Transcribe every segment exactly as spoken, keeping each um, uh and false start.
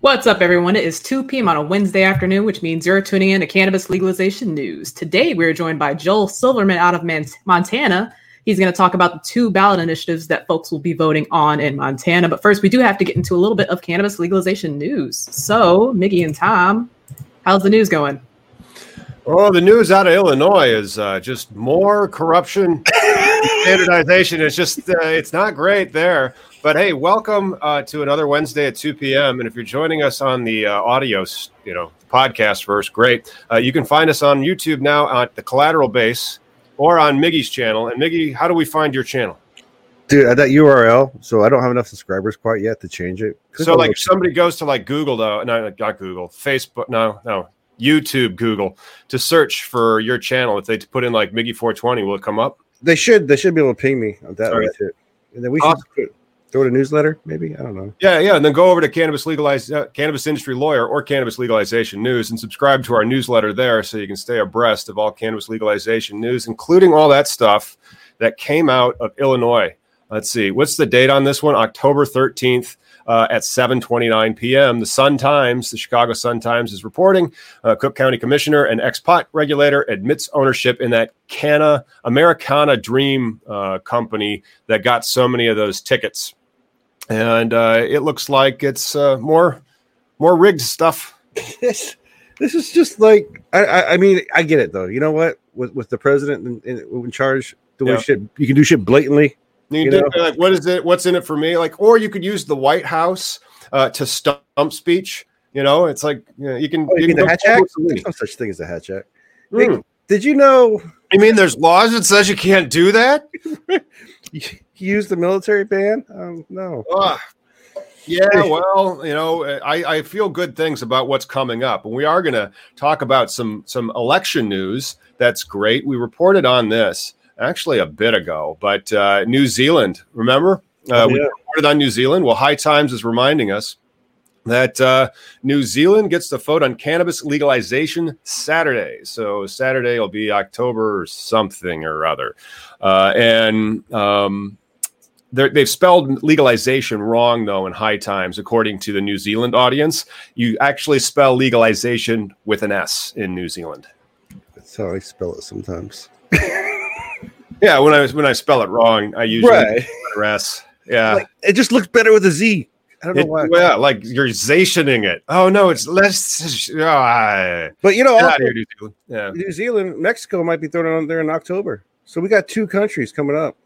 What's up, everyone? It is two p.m. on a Wednesday afternoon, which means you're tuning in to Cannabis Legalization News. Today, we're joined by Joel Silverman out of Man- Montana. He's going to talk about the two ballot initiatives that folks will be voting on in Montana. But first, we do have to get into a little bit of cannabis legalization news. So, Miggy and Tom, how's the news going? Well, the news out of Illinois is uh, just more corruption. Standardization is just, uh, it's not great there. But hey, welcome uh, to another Wednesday at two p.m. And if you're joining us on the uh, audio, you know, podcast first, great. Uh, you can find us on YouTube now at the Collateral Base or on Miggy's channel. And Miggy, how do we find your channel? Dude, that U R L, so I don't have enough subscribers quite yet to change it. So like if somebody goes to like Google, though, no, not Google, Facebook, no, no. YouTube, Google, to search for your channel. If they put in like Miggy four twenty, will it come up? They should. They should be able to ping me on that. Right. And then we should awesome. throw it a newsletter, maybe. I don't know. Yeah, yeah. And then go over to Cannabis Legalize, uh, Cannabis Industry Lawyer or Cannabis Legalization News and subscribe to our newsletter there so you can stay abreast of all cannabis legalization news, including all that stuff that came out of Illinois. Let's see. What's the date on this one? October thirteenth. Uh, at seven twenty-nine p.m., the Sun Times, the Chicago Sun Times, is reporting uh, Cook County Commissioner and ex-pot regulator admits ownership in that Canna Americana Dream uh, company that got so many of those tickets, and uh, it looks like it's uh, more more rigged stuff. This this is just like I, I, I mean I get it though. You know what? With with the president in, in, in charge, the way yeah. shit you can do shit blatantly. You, you know? Like, what is it? What's in it for me? Like, or you could use the White House uh, to stump speech. You know, it's like you, know, you can. Oh, you you mean can the Hatch Act? There's no such thing as a Hatch Act. Mm. Hey, did you know? I mean, there's laws that says you can't do that. You use the military ban? Um, no. Uh, yeah. Well, you know, I, I feel good things about what's coming up, and we are going to talk about some some election news. That's great. We reported on this. Actually, a bit ago, but uh, New Zealand, remember? Uh, yeah. We reported on New Zealand. Well, High Times is reminding us that uh, New Zealand gets to vote on cannabis legalization Saturday. So Saturday will be October something or other. Uh, and um, they've spelled legalization wrong, though, in High Times, according to the New Zealand audience. You actually spell legalization with an S in New Zealand. That's how I spell it sometimes. Yeah, when I when I spell it wrong, I usually right. spell it S. Yeah, like, it just looks better with a Z. I don't know it, why. Yeah, like you're zationing it. Oh no, it's less. Oh, but you know, also, here, New, Zealand. Yeah. New Zealand, Mexico might be thrown on there in October, so we got two countries coming up.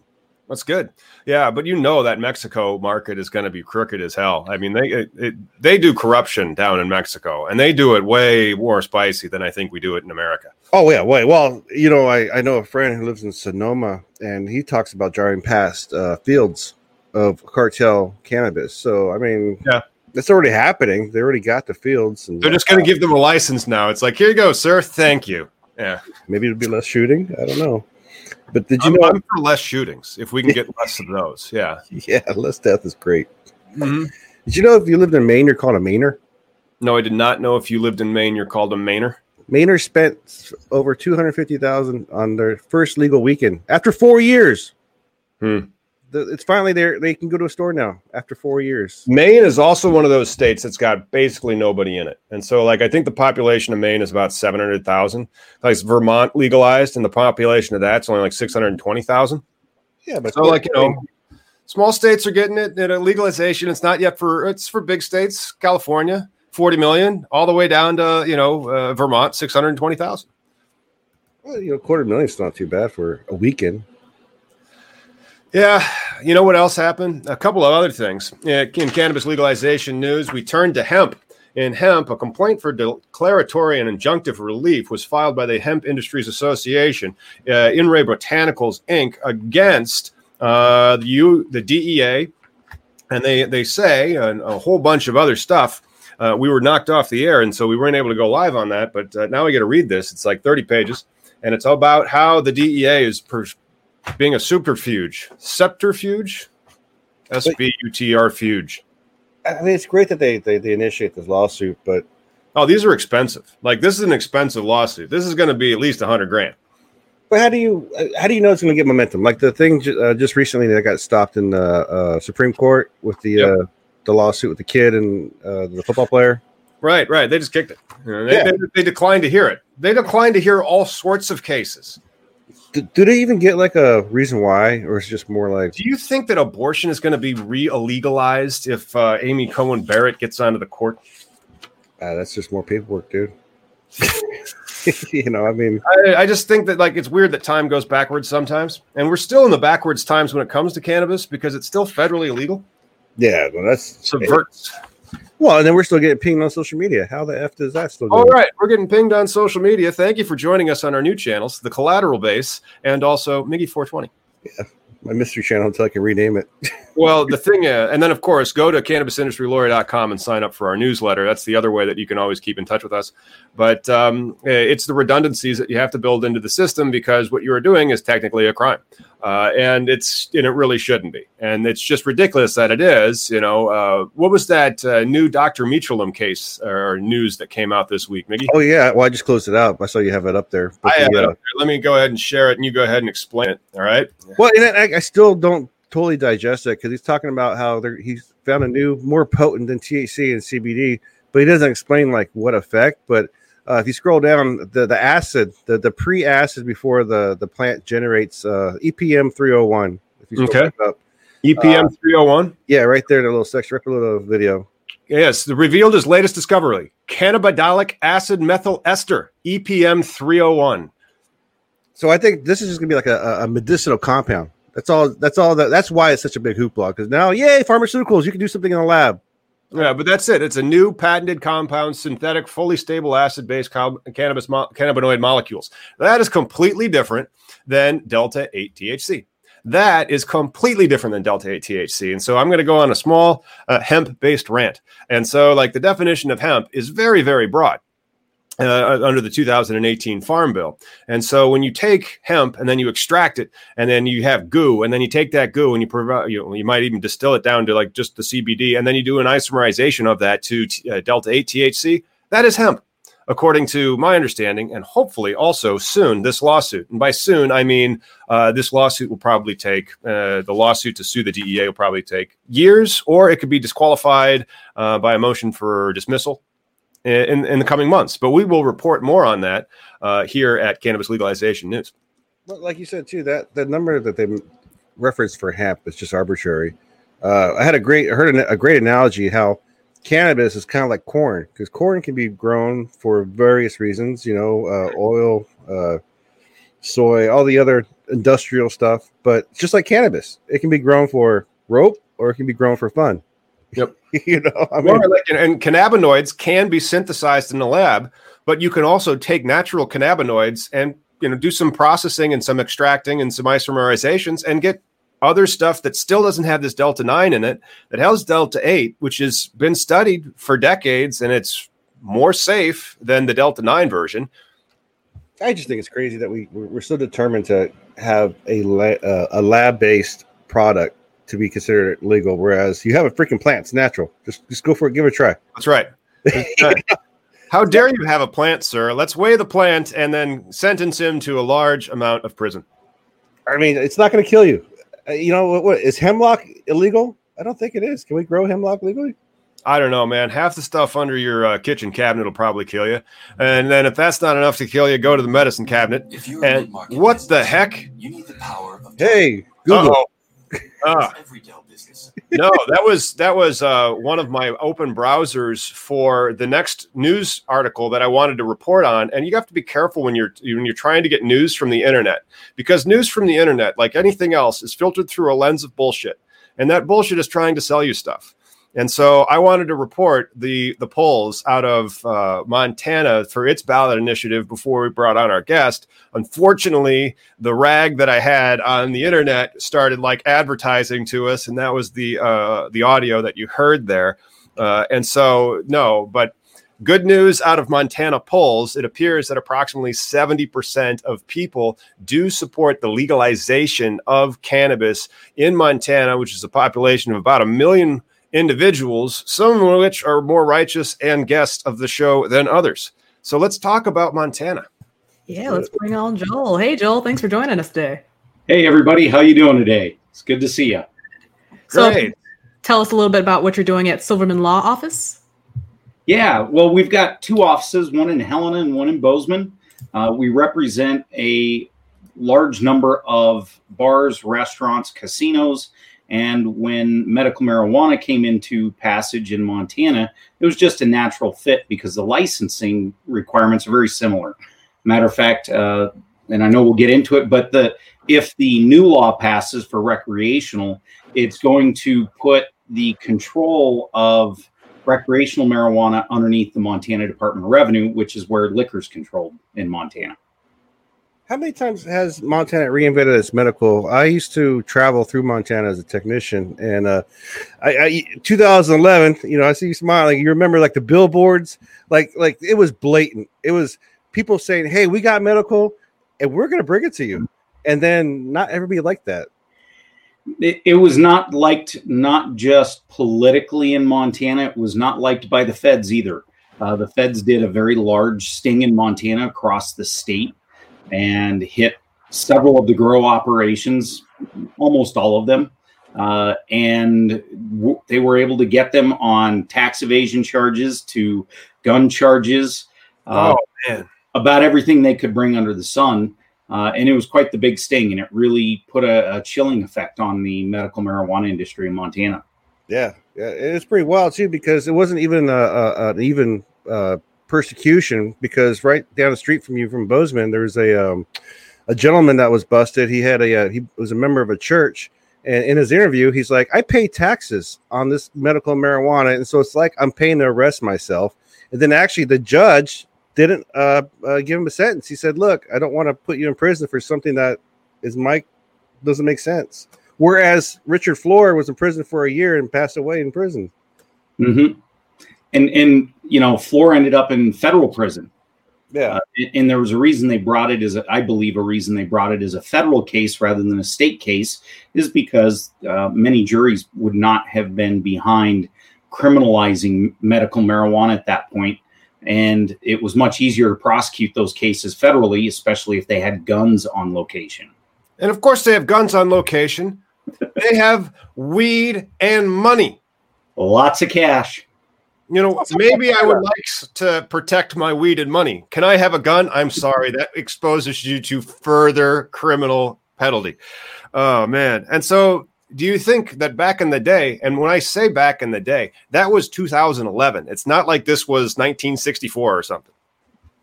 That's good. Yeah, but you know that Mexico market is going to be crooked as hell. I mean, they it, it, they do corruption down in Mexico, and they do it way more spicy than I think we do it in America. Oh, yeah. Wait, well, you know, I, I know a friend who lives in Sonoma, and he talks about driving past uh, fields of cartel cannabis. So, I mean, yeah, it's already happening. They already got the fields. And they're just going to give them a license now. It's like, here you go, sir. Thank you. Yeah. Maybe it'll be less shooting. I don't know. But did you I'm, know I'm for less shootings if we can get less of those? Yeah, yeah, less death is great. Mm-hmm. Did you know if you lived in Maine, you're called a Mainer? No, I did not know if you lived in Maine, you're called a Mainer. Mainers spent over two hundred fifty thousand on their first legal weekend after four years. Hmm. The, it's finally there; they can go to a store now after four years. Maine is also one of those states that's got basically nobody in it, and so like I think the population of Maine is about seven hundred thousand. Like Vermont legalized, and the population of that's only like six hundred twenty thousand. Yeah, but so like you know, small states are getting it. You know, legalization. It's not yet for it's for big states. California, forty million, all the way down to you know uh, Vermont, six hundred twenty thousand. Well, you know, quarter million's not too bad for a weekend. Yeah, you know what else happened? A couple of other things. In cannabis legalization news, we turned to hemp. In hemp, a complaint for declaratory and injunctive relief was filed by the Hemp Industries Association, uh, Inray Botanicals, Incorporated, against uh, the, U- the D E A. And they, they say, and a whole bunch of other stuff, uh, we were knocked off the air, and so we weren't able to go live on that. But uh, now we get to read this. It's like thirty pages, and it's about how the D E A is per- being a subterfuge, subterfuge, S B U T R fuge. I mean, it's great that they, they they initiate this lawsuit, but oh, these are expensive. Like this is an expensive lawsuit. This is going to be at least a hundred grand. But how do you how do you know it's going to get momentum? Like the thing uh, just recently that got stopped in the uh, Supreme Court with the yep. uh, the lawsuit with the kid and uh, the football player? Right, right. They just kicked it. You know, they, yeah. they, they declined to hear it. They declined to hear all sorts of cases. Do, do they even get like a reason why, or is it just more like? Do you think that abortion is going to be re-illegalized if uh, Amy Cohen Barrett gets onto the court? Uh, that's just more paperwork, dude. You know, I mean, I, I just think that like it's weird that time goes backwards sometimes, and we're still in the backwards times when it comes to cannabis because it's still federally illegal. Yeah, well, that's subverts. Well, and then we're still getting pinged on social media. How the F does that still go? All right, we're getting pinged on social media. Thank you for joining us on our new channels, The Collateral Base and also Miggy four twenty. Yeah, my mystery channel until I can rename it. Well, the thing is, and then, of course, go to cannabis industry lawyer dot com and sign up for our newsletter. That's the other way that you can always keep in touch with us. But um, it's the redundancies that you have to build into the system because what you are doing is technically a crime. Uh, and it's and it really shouldn't be. And it's just ridiculous that it is. You know, uh, what was that uh, new Doctor Meachalem case or news that came out this week, Miggy? Oh, yeah. Well, I just closed it up. I saw you have it up there. I have the, it up there. Let me go ahead and share it, and you go ahead and explain it. All right. Well, and I, I still don't totally digest it because he's talking about how he's found a new, more potent than T H C and C B D, but he doesn't explain like what effect. But uh, if you scroll down, the, the acid, the, the pre-acid before the, the plant generates uh, E P M three oh one. If you okay. Up. E P M three oh one? Uh, yeah, right there in a little section, right below the video. Yes, the revealed his latest discovery, cannabidiolic acid methyl ester, E P M three oh one. So I think this is just going to be like a, a medicinal compound. That's all. That's all. That, that's why it's such a big hoopla. Because now, yay, pharmaceuticals! You can do something in the lab. Yeah, but that's it. It's a new patented compound, synthetic, fully stable acid-based co- cannabis mo- cannabinoid molecules. That is completely different than Delta eight T H C. That is completely different than Delta eight T H C. And so I'm going to go on a small uh, hemp-based rant. And so, like, the definition of hemp is very, very broad. Uh, under the two thousand eighteen Farm Bill. And so when you take hemp and then you extract it and then you have goo and then you take that goo and you provide, you know, you might even distill it down to like just the C B D and then you do an isomerization of that to t- uh, Delta eight T H C, that is hemp, according to my understanding, and hopefully also soon this lawsuit. And by soon, I mean uh, this lawsuit will probably take, uh, the lawsuit to sue the D E A will probably take years, or it could be disqualified uh, by a motion for dismissal. In, in the coming months, but we will report more on that uh, here at Cannabis Legalization News. Well, like you said too, that the number that they referenced for hemp is just arbitrary. Uh, I had a great, I heard a great analogy how cannabis is kind of like corn, because corn can be grown for various reasons, you know, uh, oil, uh, soy, all the other industrial stuff. But just like cannabis, it can be grown for rope or it can be grown for fun. Yep. You know, I mean, like, and, and cannabinoids can be synthesized in the lab, but you can also take natural cannabinoids and, you know, do some processing and some extracting and some isomerizations and get other stuff that still doesn't have this Delta nine in it, that has Delta eight, which has been studied for decades, and it's more safe than the Delta nine version. I just think it's crazy that we, we're so determined to have a, la- uh, a lab-based product to be considered legal, whereas you have a freaking plant. It's natural. Just just go for it. Give it a try. That's right. That's right. How dare you have a plant, sir? Let's weigh the plant and then sentence him to a large amount of prison. I mean, it's not going to kill you. Uh, you know, what, what is hemlock illegal? I don't think it is. Can we grow hemlock legally? I don't know, man. Half the stuff under your uh, kitchen cabinet will probably kill you. And then if that's not enough to kill you, go to the medicine cabinet. If you're and what business, the heck? You need the power of hey, Google. Uh-oh. Uh, no, that was that was uh, one of my open browsers for the next news article that I wanted to report on. And you have to be careful when you're when you're trying to get news from the internet, because news from the internet, like anything else, is filtered through a lens of bullshit. And that bullshit is trying to sell you stuff. And so I wanted to report the the polls out of uh, Montana for its ballot initiative before we brought on our guest. Unfortunately, the rag that I had on the internet started like advertising to us, and that was the uh, the audio that you heard there. Uh, and so, no, but good news out of Montana polls. It appears that approximately seventy percent of people do support the legalization of cannabis in Montana, which is a population of about a million individuals, some of which are more righteous and guests of the show than others. So let's talk about Montana. Yeah, let's bring on Joel. Hey, Joel, thanks for joining us today. Hey, everybody. How you doing today? It's good to see you. So, great. tell us a little bit about what you're doing at Silverman Law Office. Yeah, well, we've got two offices, one in Helena and one in Bozeman. Uh, we represent a large number of bars, restaurants, casinos. And when medical marijuana came into passage in Montana, it was just a natural fit because the licensing requirements are very similar. Matter of fact, uh, and I know we'll get into it, but the if the new law passes for recreational, it's going to put the control of recreational marijuana underneath the Montana Department of Revenue, which is where liquor's controlled in Montana. How many times has Montana reinvented its medical? I used to travel through Montana as a technician, and uh, I, I twenty eleven, you know, I see you smiling. You remember like the billboards, like like it was blatant. It was people saying, "Hey, we got medical, and we're going to bring it to you," and then not everybody liked that. It, it was not liked, not just politically in Montana. It was not liked by the feds either. Uh, the feds did a very large sting in Montana across the state and hit several of the grow operations, almost all of them. Uh, and w- they were able to get them on tax evasion charges to gun charges, uh, oh, man. about everything they could bring under the sun. Uh, and it was quite the big sting, and it really put a, a chilling effect on the medical marijuana industry in Montana. Yeah, yeah, it's pretty wild, too, because it wasn't even a, a, an even uh, – persecution, because right down the street from you, from Bozeman, there was a um, a gentleman that was busted. He had a uh, he was a member of a church, and in his interview, he's like, "I pay taxes on this medical marijuana, and so it's like I'm paying to arrest myself." And then actually, the judge didn't uh, uh, give him a sentence. He said, "Look, I don't want to put you in prison for something that is Mike doesn't make sense." Whereas Richard Flor was in prison for a year and passed away in prison. Mm-hmm. And and. You know, Flor ended up in federal prison. Yeah. Uh, and, and there was a reason they brought it as, a, I believe, a reason they brought it as a federal case rather than a state case is because uh, many juries would not have been behind criminalizing medical marijuana at that point. And it was much easier to prosecute those cases federally, especially if they had guns on location. And of course, they have guns on location. They have weed and money. Lots of cash. You know, maybe I would like to protect my weed and money. Can I have a gun? I'm sorry. That exposes you to further criminal penalty. Oh, man. And so do you think that back in the day, and when I say back in the day, that was two thousand eleven. It's not like this was nineteen sixty-four or something.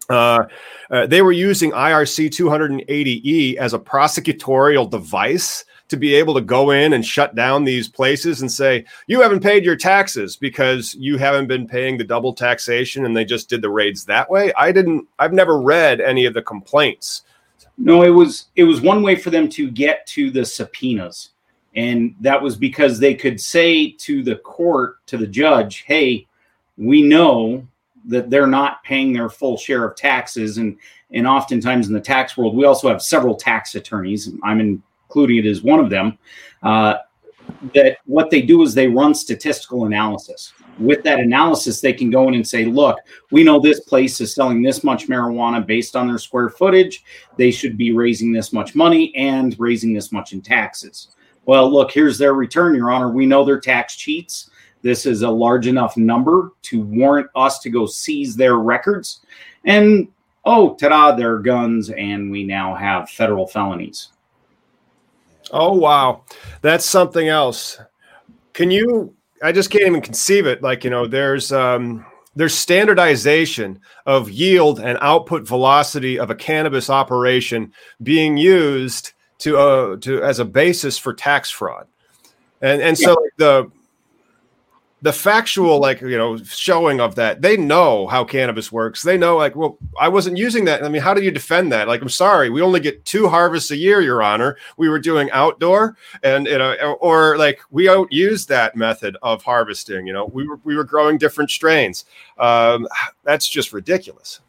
Uh, uh, they were using I R C two eighty E as a prosecutorial device to be able to go in and shut down these places and say, you haven't paid your taxes because you haven't been paying the double taxation, and they just did the raids that way. I didn't, I've never read any of the complaints. No, it was, it was one way for them to get to the subpoenas. And that was because they could say to the court, to the judge, hey, we know that they're not paying their full share of taxes. And, and oftentimes in the tax world, we also have several tax attorneys. I'm in, including it as one of them, uh, that what they do is they run statistical analysis. With that analysis, they can go in and say, look, we know this place is selling this much marijuana based on their square footage. They should be raising this much money and raising this much in taxes. Well, look, here's their return, Your Honor. We know their tax cheats. This is a large enough number to warrant us to go seize their records. And, oh, ta-da, they're guns, and we now have federal felonies. Oh, wow. That's something else. Can you, I just can't even conceive it. Like, you know, there's, um, there's standardization of yield and output velocity of a cannabis operation being used to, uh, to, as a basis for tax fraud. And, and so yeah. the, the factual, like, you know, showing of that, they know how cannabis works. They know, like, well, I wasn't using that. I mean, how do you defend that? Like, I'm sorry, we only get two harvests a year, Your Honor. We were doing outdoor and, you know, or, or like we don't use that method of harvesting. You know, we were, we were growing different strains. Um, that's just ridiculous.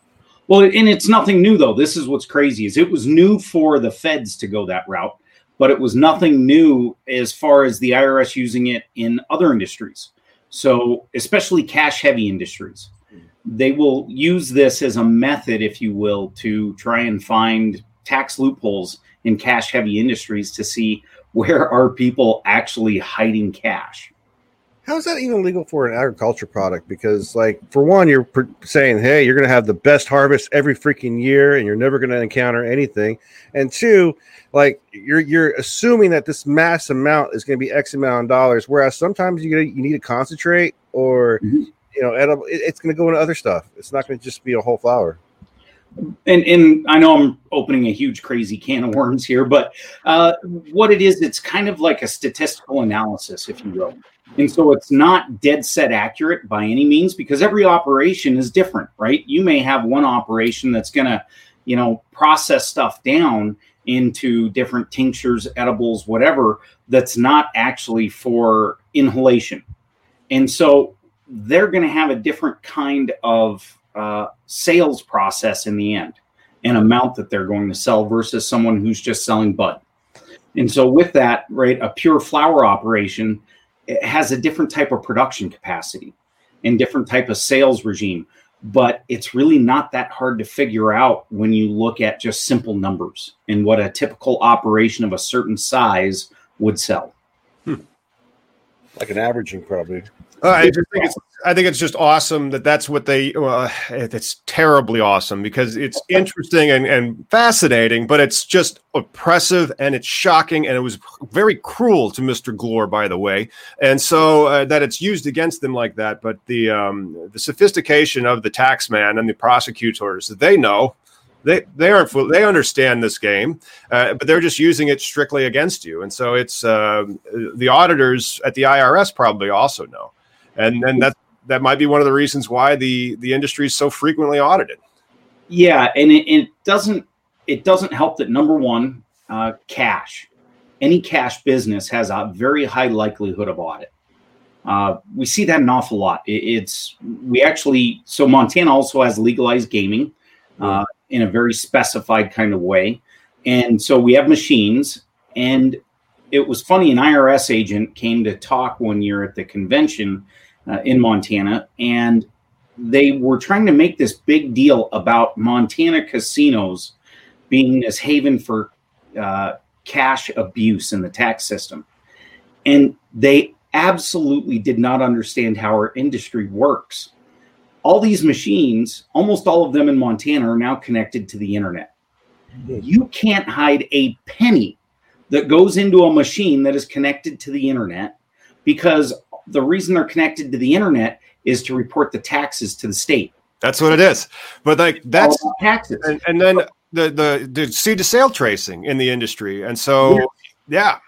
Well, and it's nothing new, though. This is what's crazy is it was new for the feds to go that route, but it was nothing new as far as the I R S using it in other industries. So especially cash heavy industries, they will use this as a method, if you will, to try and find tax loopholes in cash heavy industries to see where are people actually hiding cash. How is that even legal for an agriculture product? Because, like, for one, you're pr- saying, hey, you're going to have the best harvest every freaking year and you're never going to encounter anything. And two, like, you're you're assuming that this mass amount is going to be X amount of dollars, whereas sometimes you you need to concentrate or, mm-hmm. you know, edible, it, it's going to go into other stuff. It's not going to just be a whole flower. And and I know I'm opening a huge crazy can of worms here, but uh, what it is, it's kind of like a statistical analysis, if you will. And so it's not dead set accurate by any means, because every operation is different, right? You may have one operation that's going to, you know, process stuff down into different tinctures, edibles, whatever, that's not actually for inhalation. And so they're going to have a different kind of Uh, sales process in the end, an amount that they're going to sell versus someone who's just selling bud. And so with that, right, a pure flower operation, it has a different type of production capacity and different type of sales regime. But it's really not that hard to figure out when you look at just simple numbers and what a typical operation of a certain size would sell. Hmm. Like an averaging, probably. Uh, I just think it's, I think it's just awesome that that's what they, uh, it's terribly awesome because it's interesting and, and fascinating, but it's just oppressive and it's shocking. And it was very cruel to Mister Glor, by the way. And so uh, that it's used against them like that. But the, um, the sophistication of the tax man and the prosecutors, they know. They they aren't they understand this game, uh, but they're just using it strictly against you. And so it's uh, the auditors at the I R S probably also know, and and that that might be one of the reasons why the the industry is so frequently audited. Yeah, and it, it doesn't it doesn't help that number one, uh, cash, any cash business has a very high likelihood of audit. Uh, we see that an awful lot. It, it's we actually so Montana also has legalized gaming. Uh, in a very specified kind of way. And so we have machines. And it was funny, an I R S agent came to talk one year at the convention uh, in Montana, and they were trying to make this big deal about Montana casinos being this haven for uh, cash abuse in the tax system. And they absolutely did not understand how our industry works. All these machines, almost all of them in Montana, are now connected to the internet. You can't hide a penny that goes into a machine that is connected to the internet, because the reason they're connected to the internet is to report the taxes to the state. That's what it is. But like that's taxes. And, and then the, the, the seed to sale tracing in the industry. And so, yeah. yeah.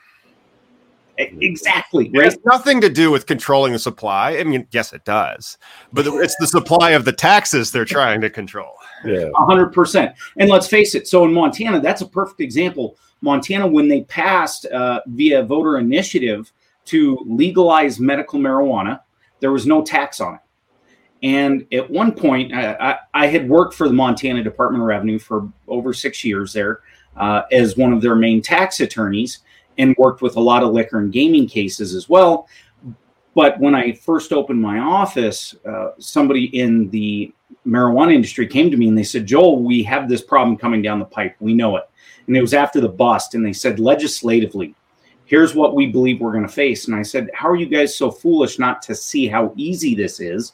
Exactly. Right? It has nothing to do with controlling the supply. I mean, yes, it does, but it's the supply of the taxes they're trying to control. Yeah, one hundred percent. And let's face it. So in Montana, that's a perfect example. Montana, when they passed uh, via voter initiative to legalize medical marijuana, there was no tax on it. And at one point, I, I, I had worked for the Montana Department of Revenue for over six years there uh, as one of their main tax attorneys, and worked with a lot of liquor and gaming cases as well. But when I first opened my office, uh, somebody in the marijuana industry came to me and they said, Joel, we have this problem coming down the pipe. We know it. And it was after the bust. And they said, legislatively, here's what we believe we're going to face. And I said, how are you guys so foolish not to see how easy this is?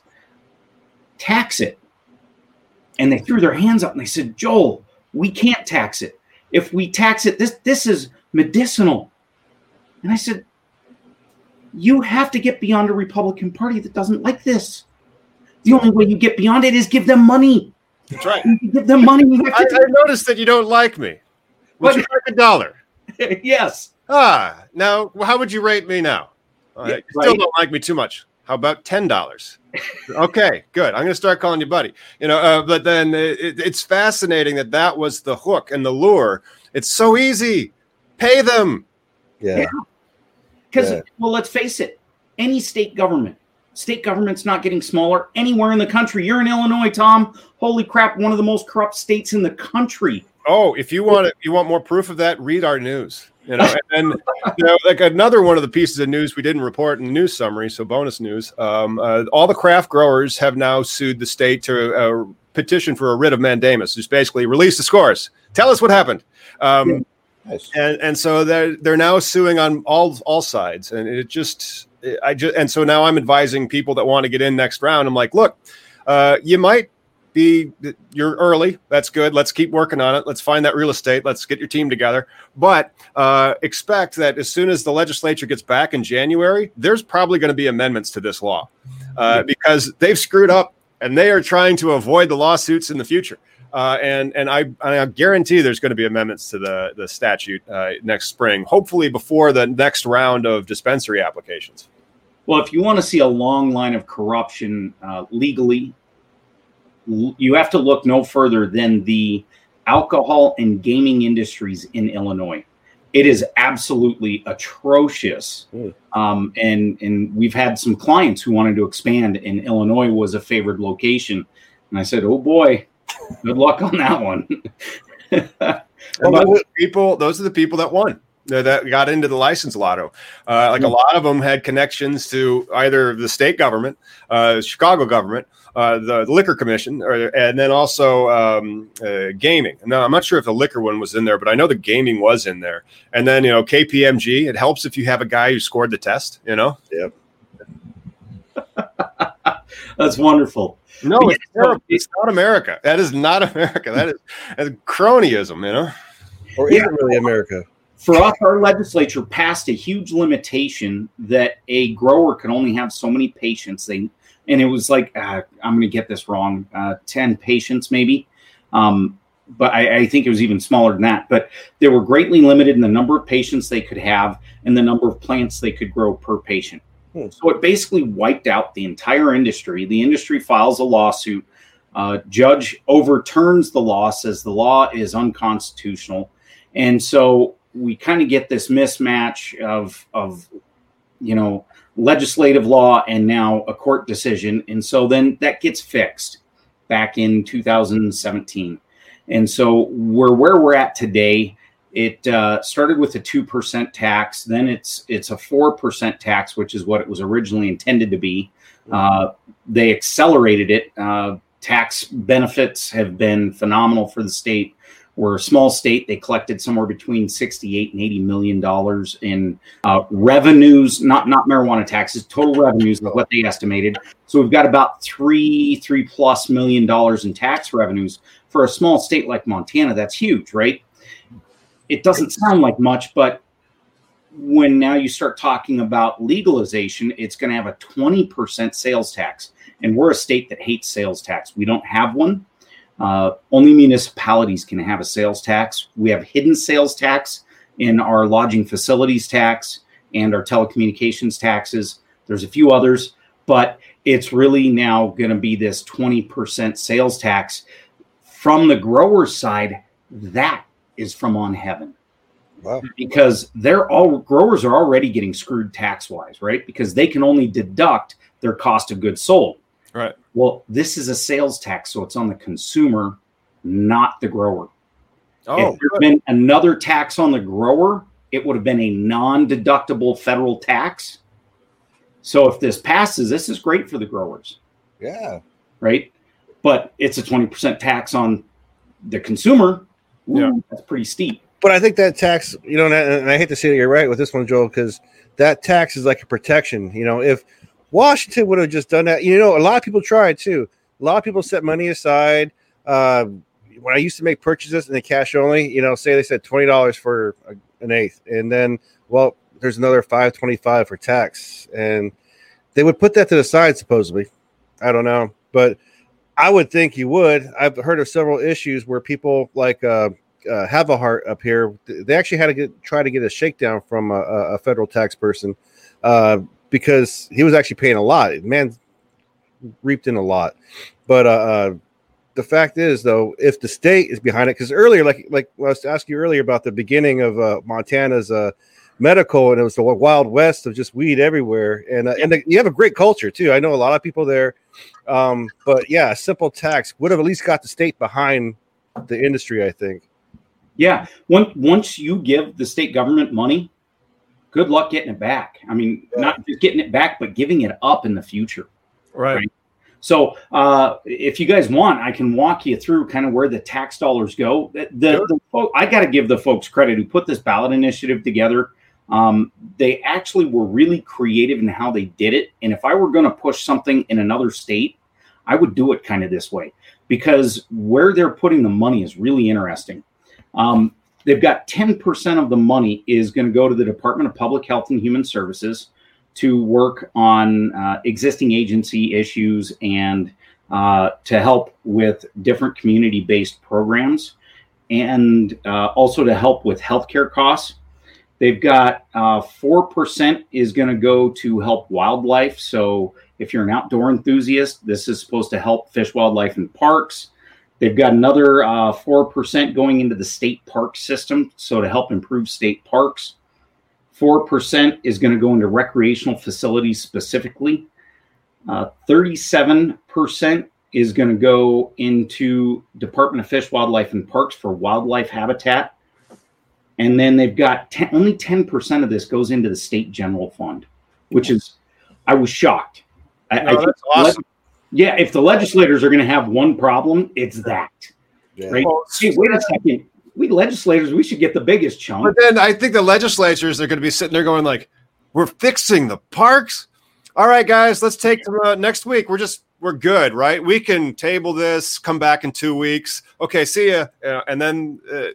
Tax it. And they threw their hands up and they said, Joel, we can't tax it. If we tax it, this this is medicinal. And I said, you have to get beyond a Republican Party that doesn't like this. The only way you get beyond it is give them money. That's right. You give them money. You have I, to I noticed that you don't like me. Would you like a dollar? Yes. Ah, now, how would you rate me now? Uh, yeah, you still right? Don't like me too much. How about ten dollars? Okay, good. I'm going to start calling you buddy. You know, uh, but then it, it's fascinating that that was the hook and the lure. It's so easy. Pay them. Yeah. Because, yeah. yeah. well, let's face it, any state government, state government's not getting smaller anywhere in the country. You're in Illinois, Tom. Holy crap, one of the most corrupt states in the country. Oh, if you want, you want more proof of that, read our news. You know, and you know, like another one of the pieces of news we didn't report in the news summary, so bonus news. Um, uh, all the craft growers have now sued the state to uh, petition for a writ of mandamus, just basically release the scores. Tell us what happened. Um, yeah. Nice. And and so they're they're now suing on all all sides, and it just I just and so now I'm advising people that want to get in next round. I'm like, look, uh, you might be you're early. That's good. Let's keep working on it. Let's find that real estate. Let's get your team together. But uh, expect that as soon as the legislature gets back in January, there's probably going to be amendments to this law uh, because they've screwed up and they are trying to avoid the lawsuits in the future. Uh, and and I, I guarantee there's going to be amendments to the, the statute uh, next spring, hopefully before the next round of dispensary applications. Well, if you want to see a long line of corruption uh, legally, l- you have to look no further than the alcohol and gaming industries in Illinois. It is absolutely atrocious. Mm. Um, and, and we've had some clients who wanted to expand, and Illinois was a favored location. And I said, oh, boy. Good luck on that one. Well, those, people, those are the people that won, that got into the license lotto. Uh, like mm-hmm. a lot of them had connections to either the state government, uh, Chicago government, uh, the, the liquor commission, or, and then also um, uh, gaming. Now, I'm not sure if the liquor one was in there, but I know the gaming was in there. And then, you know, K P M G, it helps if you have a guy who scored the test, you know? Yep. That's wonderful. No, it's terrible. It's not America. That is not America. That is, that is cronyism, you know? Or yeah. Is it really America? For us, our legislature passed a huge limitation that a grower can only have so many patients. They, and it was like, uh, I'm going to get this wrong, uh, ten patients maybe. Um, but I, I think it was even smaller than that. But they were greatly limited in the number of patients they could have and the number of plants they could grow per patient. So it basically wiped out the entire industry. The industry files a lawsuit. Uh, judge overturns the law, says the law is unconstitutional. And so we kind of get this mismatch of, of, you know, legislative law and now a court decision. And so then that gets fixed back in two thousand seventeen. And so we're where we're at today. It uh, started with a two percent tax. Then it's it's a four percent tax, which is what it was originally intended to be. Uh, they accelerated it. Uh, tax benefits have been phenomenal for the state. We're a small state. They collected somewhere between sixty-eight and eighty million dollars in uh, revenues, not not marijuana taxes, total revenues is what they estimated. So we've got about three, three plus million dollars in tax revenues. For a small state like Montana, that's huge, right? It doesn't sound like much, but when now you start talking about legalization, it's going to have a twenty percent sales tax. And we're a state that hates sales tax. We don't have one. Uh, only municipalities can have a sales tax. We have hidden sales tax in our lodging facilities tax and our telecommunications taxes. There's a few others, but it's really now going to be this twenty percent sales tax. From the grower's side, that is from on heaven. Wow. Because they're all growers are already getting screwed tax wise, right? Because they can only deduct their cost of goods sold. Right. Well, this is a sales tax. So it's on the consumer, not the grower. Oh, if there had been another tax on the grower, it would have been a non-deductible federal tax. So if this passes, this is great for the growers. Yeah. Right. But it's a twenty percent tax on the consumer. Ooh, yeah, that's pretty steep. But I think that tax, you know, and I, and I hate to say that you're right with this one, Joel, because that tax is like a protection. You know, if Washington would have just done that, you know, a lot of people tried too. A lot of people set money aside. Uh, when I used to make purchases in the cash only, you know, say they said twenty dollars for a, an eighth, and then, well, there's another five twenty-five for tax, and they would put that to the side supposedly. I don't know, but I would think you would. I've heard of several issues where people like uh, uh, have a heart up here. They actually had to get, try to get a shakedown from a, a federal tax person uh, because he was actually paying a lot. Man reaped in a lot. But uh, the fact is, though, if the state is behind it, because earlier, like like I was asking you earlier about the beginning of uh, Montana's uh, medical, and it was the wild west of just weed everywhere. And uh, and the, you have a great culture, too. I know a lot of people there. Um, but yeah, a simple tax would have at least got the state behind the industry, I think. Yeah. Once, once you give the state government money, good luck getting it back. I mean, yeah. Not just getting it back, but giving it up in the future. Right. Right? So uh, if you guys want, I can walk you through kind of where the tax dollars go. The, the, the, oh, I got to give the folks credit who put this ballot initiative together. Um, they actually were really creative in how they did it. And if I were going to push something in another state, I would do it kind of this way, because where they're putting the money is really interesting. Um, they've got ten percent of the money is going to go to the Department of Public Health and Human Services to work on uh, existing agency issues and uh, to help with different community-based programs, and uh, also to help with healthcare costs. They've got uh, four percent is going to go to help wildlife. So if you're an outdoor enthusiast, this is supposed to help fish, wildlife, and parks. They've got another uh, four percent going into the state park system, so to help improve state parks. four percent is going to go into recreational facilities specifically. Uh, thirty-seven percent is going to go into Department of Fish, Wildlife, and Parks for wildlife habitat. And then they've got ten, only ten percent of this goes into the state general fund, which is, I was shocked. I, no, I think that's awesome. Le- yeah, if the legislators are going to have one problem, it's that. Yeah. Right? Well, hey, wait a second. We legislators, we should get the biggest chunk. But then I think the legislators are going to be sitting there going like, we're fixing the parks. All right, guys, let's take them, uh, next week. We're just, we're good, right? We can table this, come back in two weeks. Okay, see ya. Uh, and then uh,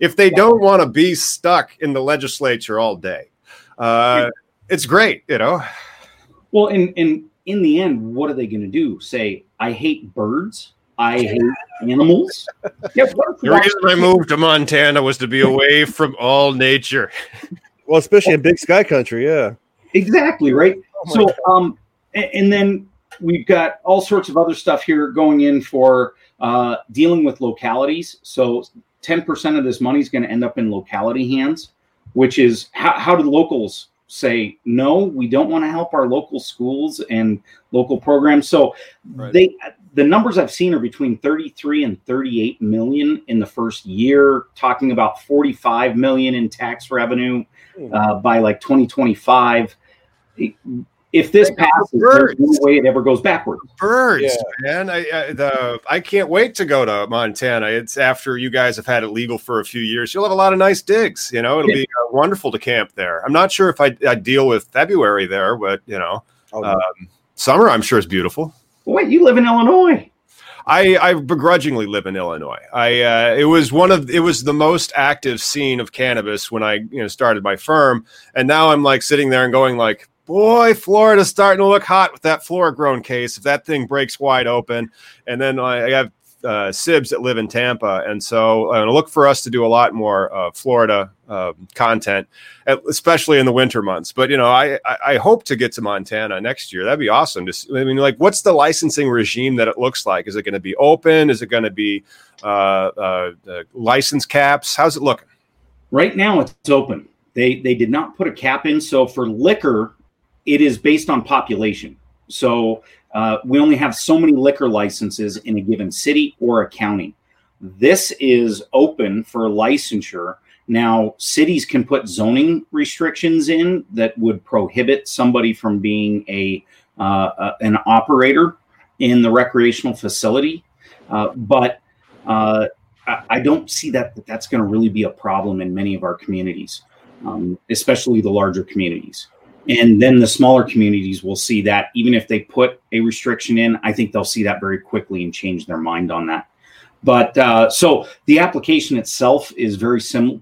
if they don't want to be stuck in the legislature all day, uh, it's great, you know? Well, and, and in the end, what are they going to do? Say, I hate birds. I hate animals. Yeah, the reason I moved to Montana was to be away from all nature. Well, especially in Big Sky country, yeah. Exactly, right? Oh so, God. um, and, and then we've got all sorts of other stuff here going in for uh, dealing with localities. So ten percent of this money is going to end up in locality hands, which is how, how do locals say, no, we don't want to help our local schools and local programs. So right. they the numbers I've seen are between thirty-three and thirty-eight million in the first year, talking about forty-five million in tax revenue uh, by like twenty twenty-five. If this passes, there's no way it ever goes backwards. Birds, yeah. man. I, I, the, I can't wait to go to Montana. It's after you guys have had it legal for a few years. You'll have a lot of nice digs. You know, it'll yeah. be uh, wonderful to camp there. I'm not sure if I, I deal with February there, but, you know, oh, um, no. summer, I'm sure, is beautiful. Wait, you live in Illinois. I, I begrudgingly live in Illinois. I uh, it was one of it was the most active scene of cannabis when I you know started my firm. And now I'm like sitting there and going like, boy, Florida's starting to look hot with that Flora-grown case. If that thing breaks wide open, and then I have uh, sibs that live in Tampa, and so I uh, look for us to do a lot more uh, Florida uh, content, especially in the winter months. But you know, I, I I hope to get to Montana next year. That'd be awesome. To see. I mean, like, what's the licensing regime that it looks like? Is it going to be open? Is it going to be uh, uh, uh, license caps? How's it looking? Right now, it's open. They they did not put a cap in, so for liquor. It is based on population. So uh, we only have so many liquor licenses in a given city or a county. This is open for licensure. Now, cities can put zoning restrictions in that would prohibit somebody from being a uh, uh, an operator in the recreational facility. Uh, but uh, I, I don't see that, that that's going to really be a problem in many of our communities, um, especially the larger communities. And then the smaller communities will see that even if they put a restriction in, I think they'll see that very quickly and change their mind on that. But uh, so the application itself is very similar.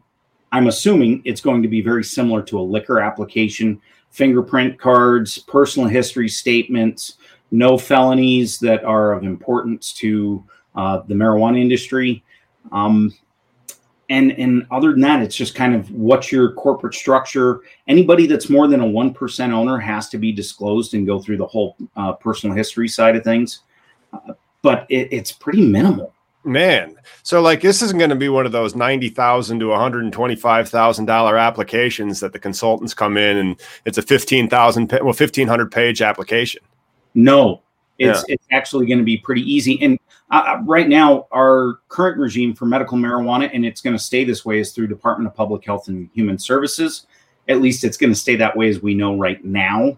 I'm assuming it's going to be very similar to a liquor application, fingerprint cards, personal history statements, no felonies that are of importance to uh, the marijuana industry. Um, And and other than that, it's just kind of what's your corporate structure. Anybody that's more than a one percent owner has to be disclosed and go through the whole uh, personal history side of things. Uh, but it, it's pretty minimal. Man, so like this isn't going to be one of those ninety thousand to one hundred twenty-five thousand dollars applications that the consultants come in and it's a fifteen thousand, well, fifteen hundred page application. No, it's yeah. it's actually going to be pretty easy. And Uh, right now, our current regime for medical marijuana, and it's going to stay this way, is through Department of Public Health and Human Services. At least it's going to stay that way as we know right now,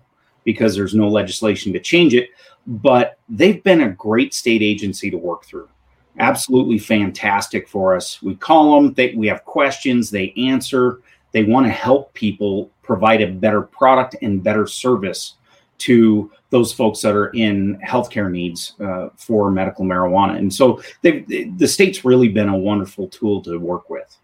because there's no legislation to change it. But they've been a great state agency to work through. Absolutely fantastic for us. We call them, they, we have questions, they answer. They want to help people provide a better product and better service to those folks that are in healthcare needs uh, for medical marijuana. And so they've, the state's really been a wonderful tool to work with.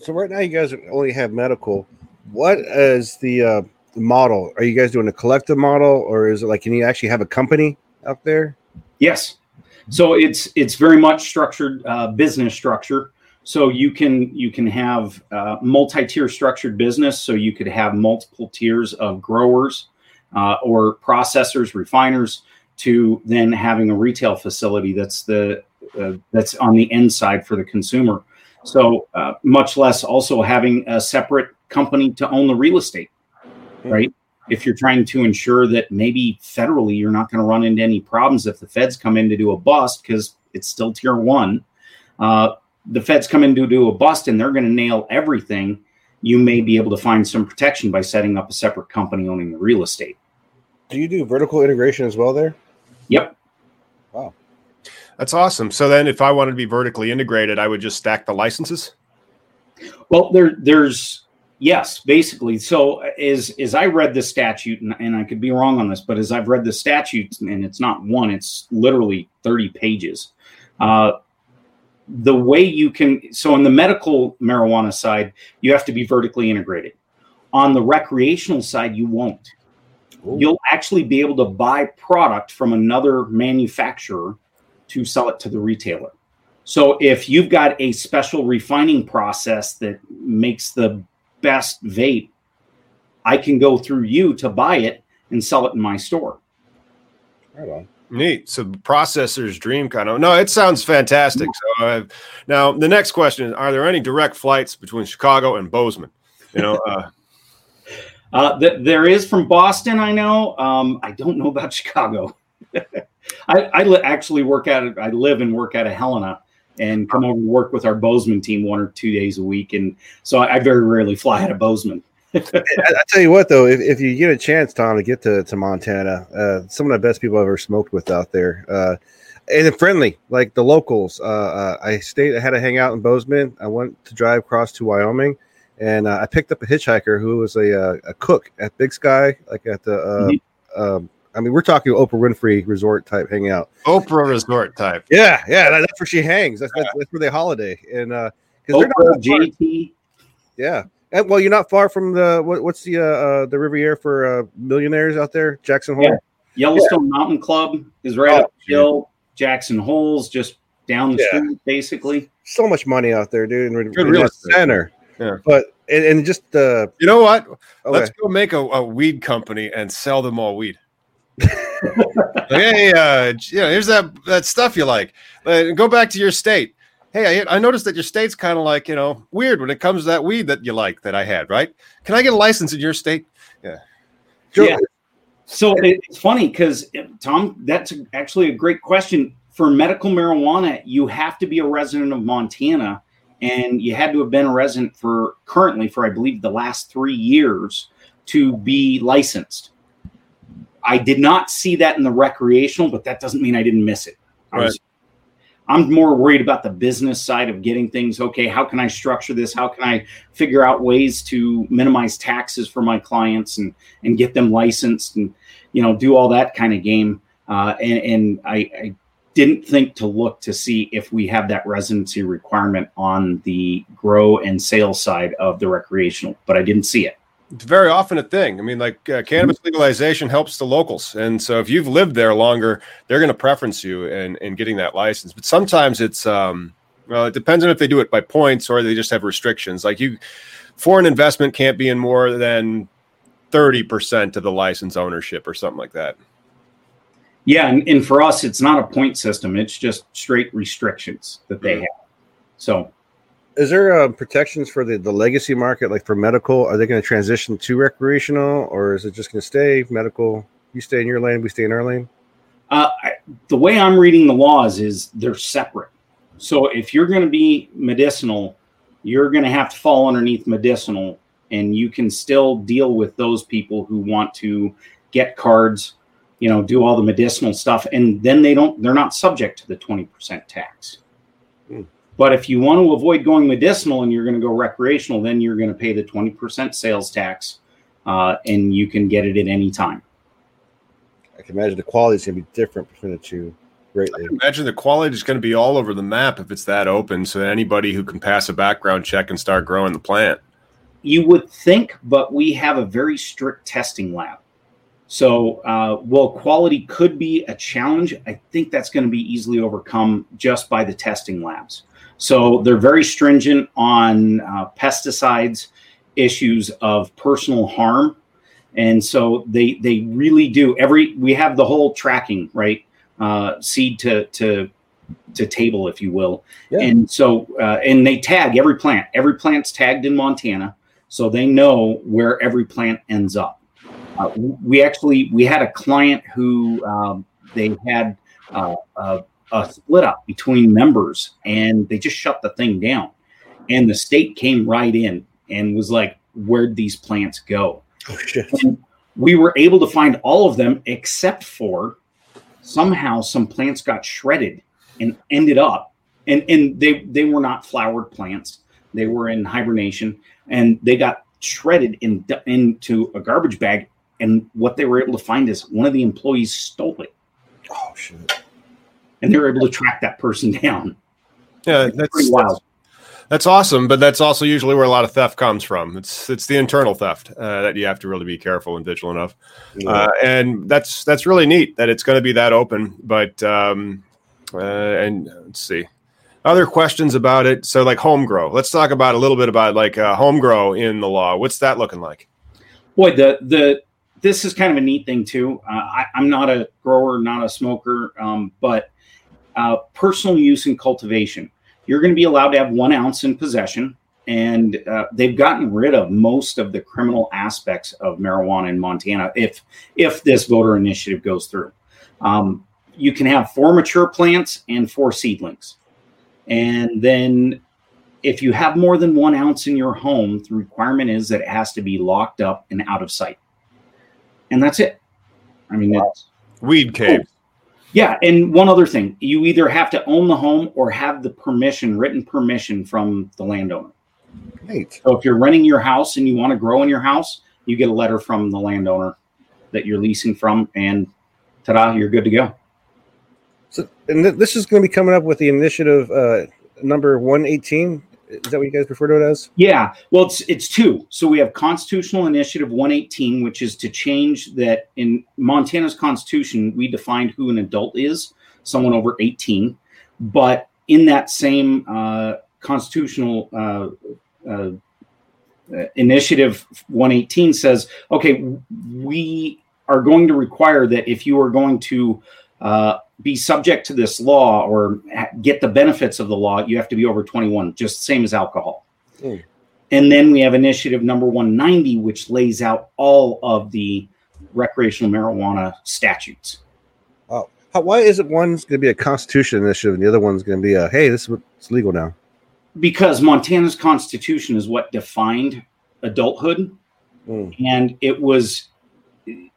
So right now you guys only have medical. What is the uh, model? Are you guys doing a collective model, or is it like, can you actually have a company out there? Yes. So it's it's very much structured uh, business structure. So you can you can have uh, multi-tier structured business. So you could have multiple tiers of growers uh, or processors, refiners, to then having a retail facility that's the uh, that's on the end side for the consumer. So uh, much less also having a separate company to own the real estate, right? If you're trying to ensure that maybe federally you're not going to run into any problems if the feds come in to do a bust, because it's still tier one. Uh, the feds come in to do a bust and they're going to nail everything. You may be able to find some protection by setting up a separate company owning the real estate. Do you do vertical integration as well there? Yep. Wow. That's awesome. So then if I wanted to be vertically integrated, I would just stack the licenses? Well, there, there's... Yes, basically. So as, as I read the statute, and, and I could be wrong on this, but as I've read the statute, and it's not one, it's literally thirty pages. Uh, the way you can, so on the medical marijuana side, you have to be vertically integrated. On the recreational side, you won't. Ooh. You'll actually be able to buy product from another manufacturer to sell it to the retailer. So if you've got a special refining process that makes the best vape, I can go through you to buy it and sell it in my store. Right on. Neat. So processor's dream kind of, no, it sounds fantastic. So I've, now the next question is, are there any direct flights between Chicago and Bozeman? You know, uh, uh, th- there is from Boston. I know. Um, I don't know about Chicago. I, I li- actually work out of, I live and work out of Helena, and come over and work with our Bozeman team one or two days a week. And so I, I very rarely fly out of Bozeman. I, I tell you what, though, if, if you get a chance, Tom, to get to, to Montana, uh, some of the best people I've ever smoked with out there. Uh, and friendly, like the locals. Uh, uh, I stayed, I had to hang out in Bozeman. I went to drive across to Wyoming, and uh, I picked up a hitchhiker who was a, uh, a cook at Big Sky, like at the uh, mm-hmm. um, I mean, we're talking Oprah Winfrey resort type hangout. Oprah resort type. Yeah, yeah, that, that's where she hangs. That's, yeah. that's, that's where they holiday. And uh, because they're not J T. Yeah, and, well, you're not far from the what, what's the uh, uh, the Riviera for uh, millionaires out there, Jackson Hole. Yeah. Yellowstone yeah. Mountain Club is right oh, up the hill. Jackson Hole's just down the yeah. street, basically. So much money out there, dude. In, Good in real estate center. Yeah. But and, and just uh, you know what? Okay. Let's go make a, a weed company and sell them all weed. Hey, uh, you know, here's that, that stuff you like. Uh, go back to your state. Hey, I, I noticed that your state's kind of like, you know, weird when it comes to that weed that you like that I had, right? Can I get a license in your state? Yeah. Sure. Yeah. So it's funny because, Tom, that's actually a great question. For medical marijuana, you have to be a resident of Montana, and you had to have been a resident for currently for, I believe, the last three years to be licensed. I did not see that in the recreational, but that doesn't mean I didn't miss it. I was, right. I'm more worried about the business side of getting things. Okay, how can I structure this? How can I figure out ways to minimize taxes for my clients and, and get them licensed and, you know, do all that kind of game. Uh, and and I, I didn't think to look to see if we have that residency requirement on the grow and sale side of the recreational, but I didn't see it. It's very often a thing. I mean, like uh, cannabis legalization helps the locals. And so if you've lived there longer, they're going to preference you in, in getting that license. But sometimes it's, um, well, it depends on if they do it by points or they just have restrictions. Like you, foreign investment can't be in more than thirty percent of the license ownership or something like that. Yeah. And, and for us, it's not a point system. It's just straight restrictions that they mm-hmm. have. So is there um, protections for the, the legacy market, like for medical? Are they going to transition to recreational, or is it just going to stay medical? You stay in your lane, we stay in our lane? Uh, I, the way I'm reading the laws is they're separate. So if you're going to be medicinal, you're going to have to fall underneath medicinal, and you can still deal with those people who want to get cards, you know, do all the medicinal stuff, and then they don't, they're not subject to the twenty percent tax. Mm. But if you want to avoid going medicinal and you're going to go recreational, then you're going to pay the twenty percent sales tax, uh, and you can get it at any time. I can imagine the quality is going to be different between the two. Greatly. I can imagine the quality is going to be all over the map if it's that open. So anybody who can pass a background check and start growing the plant. You would think, but we have a very strict testing lab. So uh, while quality could be a challenge, I think that's going to be easily overcome just by the testing labs. So they're very stringent on uh, pesticides, issues of personal harm. And so they they really do every, we have the whole tracking, right? Uh, seed to, to, to table, if you will. Yeah. And so, uh, and they tag every plant, every plant's tagged in Montana. So they know where every plant ends up. Uh, we actually, we had a client who um, they had uh, a Uh, split up between members, and they just shut the thing down. And the state came right in and was like, where'd these plants go? Oh, shit. And we were able to find all of them except for somehow some plants got shredded and ended up. And, and they, they were not flowered plants. They were in hibernation, and they got shredded in, into a garbage bag. And what they were able to find is one of the employees stole it. Oh, shit. And they were able to track that person down. Yeah, that's wild. That's, that's awesome, but that's also usually where a lot of theft comes from. It's it's the internal theft uh, that you have to really be careful and vigilant of. Yeah. Uh, and that's that's really neat that it's going to be that open. But um, uh, and let's see, other questions about it. So like home grow. Let's talk about a little bit about like uh, home grow in the law. What's that looking like? Boy, the the this is kind of a neat thing too. Uh, I, I'm not a grower, not a smoker, um, but Uh, personal use and cultivation. You're going to be allowed to have one ounce in possession, and uh, they've gotten rid of most of the criminal aspects of marijuana in Montana. If if this voter initiative goes through, um, you can have four mature plants and four seedlings, and then if you have more than one ounce in your home, the requirement is that it has to be locked up and out of sight, and that's it. I mean, it's weed cave. Oh. Yeah. And one other thing, you either have to own the home or have the permission, written permission from the landowner. Right. So if you're renting your house and you want to grow in your house, you get a letter from the landowner that you're leasing from, and ta-da, you're good to go. So, and th- this is going to be coming up with the initiative uh, number one eighteen. Is that what you guys refer to it as? Yeah. Well, it's it's two. So we have Constitutional Initiative one eighteen, which is to change that in Montana's constitution, we defined who an adult is, someone over eighteen. But in that same uh, constitutional uh, uh, initiative one eighteen says, okay, we are going to require that if you are going to uh, be subject to this law or get the benefits of the law, you have to be over twenty-one, just same as alcohol. Mm. And then we have initiative number one ninety, which lays out all of the recreational marijuana statutes. Oh, how, why is it one's going to be a constitution initiative and the other one's going to be a, hey, this is what's legal now? Because Montana's constitution is what defined adulthood. Mm. And it was,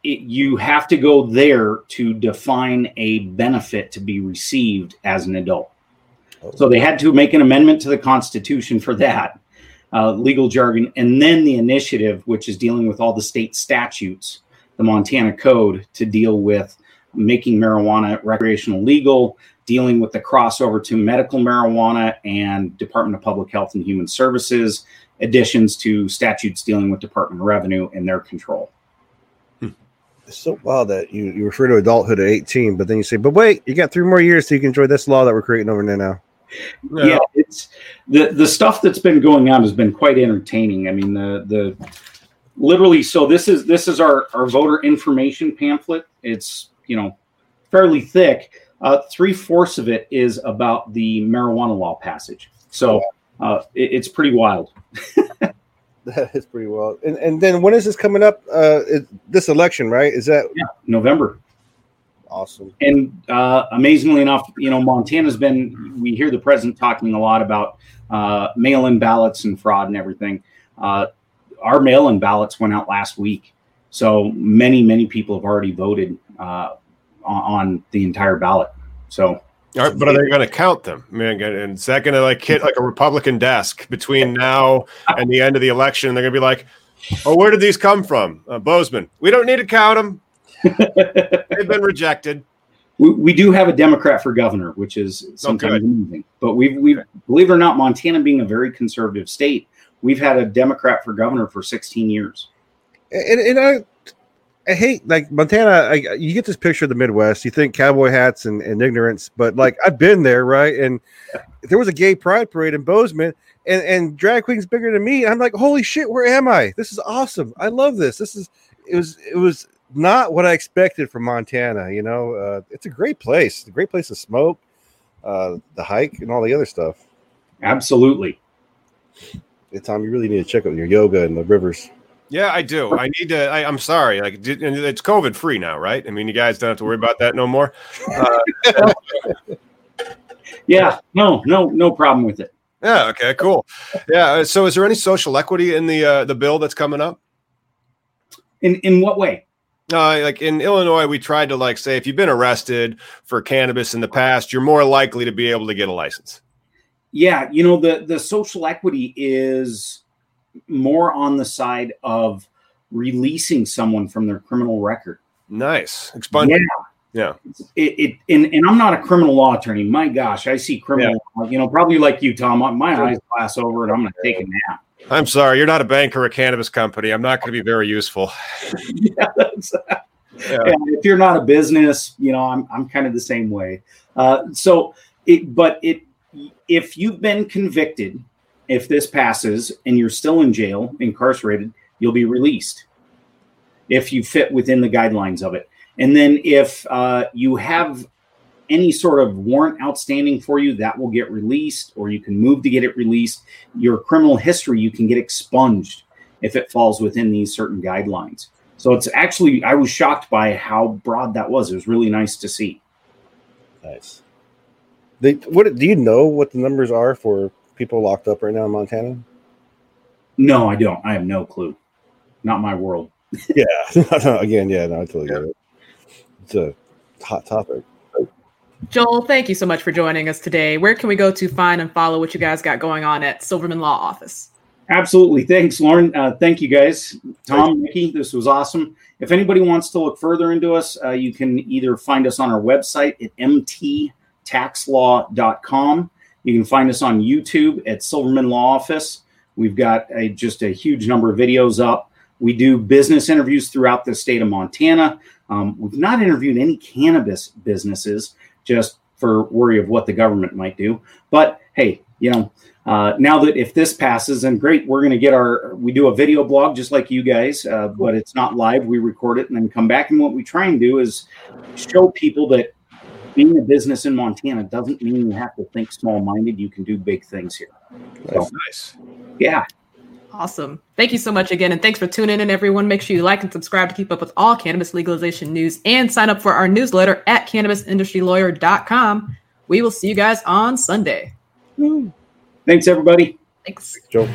It, you have to go there to define a benefit to be received as an adult. So they had to make an amendment to the Constitution for that uh, legal jargon. And then the initiative, which is dealing with all the state statutes, the Montana Code, to deal with making marijuana recreational legal, dealing with the crossover to medical marijuana and Department of Public Health and Human Services, additions to statutes dealing with Department of Revenue and their control. It's so wild that you, you refer to adulthood at eighteen, but then you say, but wait, you got three more years so you can enjoy this law that we're creating over there now. Yeah, yeah it's the, the stuff that's been going on has been quite entertaining. I mean, the the literally, so this is this is our, our voter information pamphlet. It's, you know, fairly thick. Uh, three-fourths of it is about the marijuana law passage. So uh, it, it's pretty wild. That is pretty well. And and then when is this coming up? Uh, is this election, right? Is that yeah, November? Awesome. And uh, amazingly enough, you know, Montana's been. We hear the president talking a lot about uh, mail-in ballots and fraud and everything. Uh, our mail-in ballots went out last week, So many, many people have already voted uh, on the entire ballot. So, all right, but are they going to count them? I mean, and is that going to like hit like a Republican desk between now and the end of the election? They're going to be like, "Oh, where did these come from, uh, Bozeman? We don't need to count them. They've been rejected." We, we do have a Democrat for governor, which is sometimes moving. But we've, we've believe it or not, Montana being a very conservative state, we've had a Democrat for governor for sixteen years. And, and I, I hate like Montana. I, you get this picture of the Midwest. You think cowboy hats and, and ignorance, but like I've been there, right? And there was a gay pride parade in Bozeman, and, and drag queens bigger than me. I'm like, holy shit, where am I? This is awesome. I love this. This is it was it was. Not what I expected from Montana. You know, uh, it's a great place. It's a great place to smoke, uh, the hike, and all the other stuff. Absolutely. Hey, Tom, you really need to check out your yoga and the rivers. Yeah, I do. I need to. I, I'm sorry. Like, it's COVID free now, right? I mean, you guys don't have to worry about that no more. Uh, yeah. No. No. No problem with it. Yeah. Okay. Cool. Yeah. So, is there any social equity in the uh, the bill that's coming up? In in what way? Uh, like in Illinois, we tried to like say if you've been arrested for cannabis in the past, you're more likely to be able to get a license. Yeah, you know, the the social equity is more on the side of releasing someone from their criminal record. Nice. Expunged. Yeah. Yeah. It, it and, and I'm not a criminal law attorney. My gosh, I see criminal yeah. law, you know, probably like you, Tom. My eyes glass over it. I'm going to take a nap. I'm sorry, you're not a bank or a cannabis company. I'm not going to be very useful. yeah, that's, yeah. If you're not a business, you know, I'm I'm kind of the same way. Uh, so, it, but it, if you've been convicted, if this passes and you're still in jail, incarcerated, you'll be released if you fit within the guidelines of it. And then if uh, you have any sort of warrant outstanding for you, that will get released, or you can move to get it released. Your criminal history, you can get expunged if it falls within these certain guidelines. So it's actually, I was shocked by how broad that was. It was really nice to see. Nice. They, what, do you know what the numbers are for people locked up right now in Montana? No, I don't. I have no clue. Not my world. yeah. Again, yeah, no, I totally get it. It's a hot topic. Joel, thank you so much for joining us today. Where can we go to find and follow what you guys got going on at Silverman Law Office? Absolutely. Thanks, Lauren. Uh, thank you, guys. Tom, Mickey, this was awesome. If anybody wants to look further into us, uh, you can either find us on our website at m t tax law dot com. You can find us on YouTube at Silverman Law Office. We've got a, just a huge number of videos up. We do business interviews throughout the state of Montana. Um, we've not interviewed any cannabis businesses, just for worry of what the government might do. But hey, you know, uh, now that if this passes, and great, we're going to get our, we do a video blog just like you guys, uh, but it's not live. We record it and then come back. And what we try and do is show people that being a business in Montana doesn't mean you have to think small-minded. You can do big things here. That's so nice. Yeah. Awesome. Thank you so much again. And thanks for tuning in, everyone. Make sure you like and subscribe to keep up with all cannabis legalization news and sign up for our newsletter at cannabis industry lawyer dot com. We will see you guys on Sunday. Thanks, everybody. Thanks. Joe.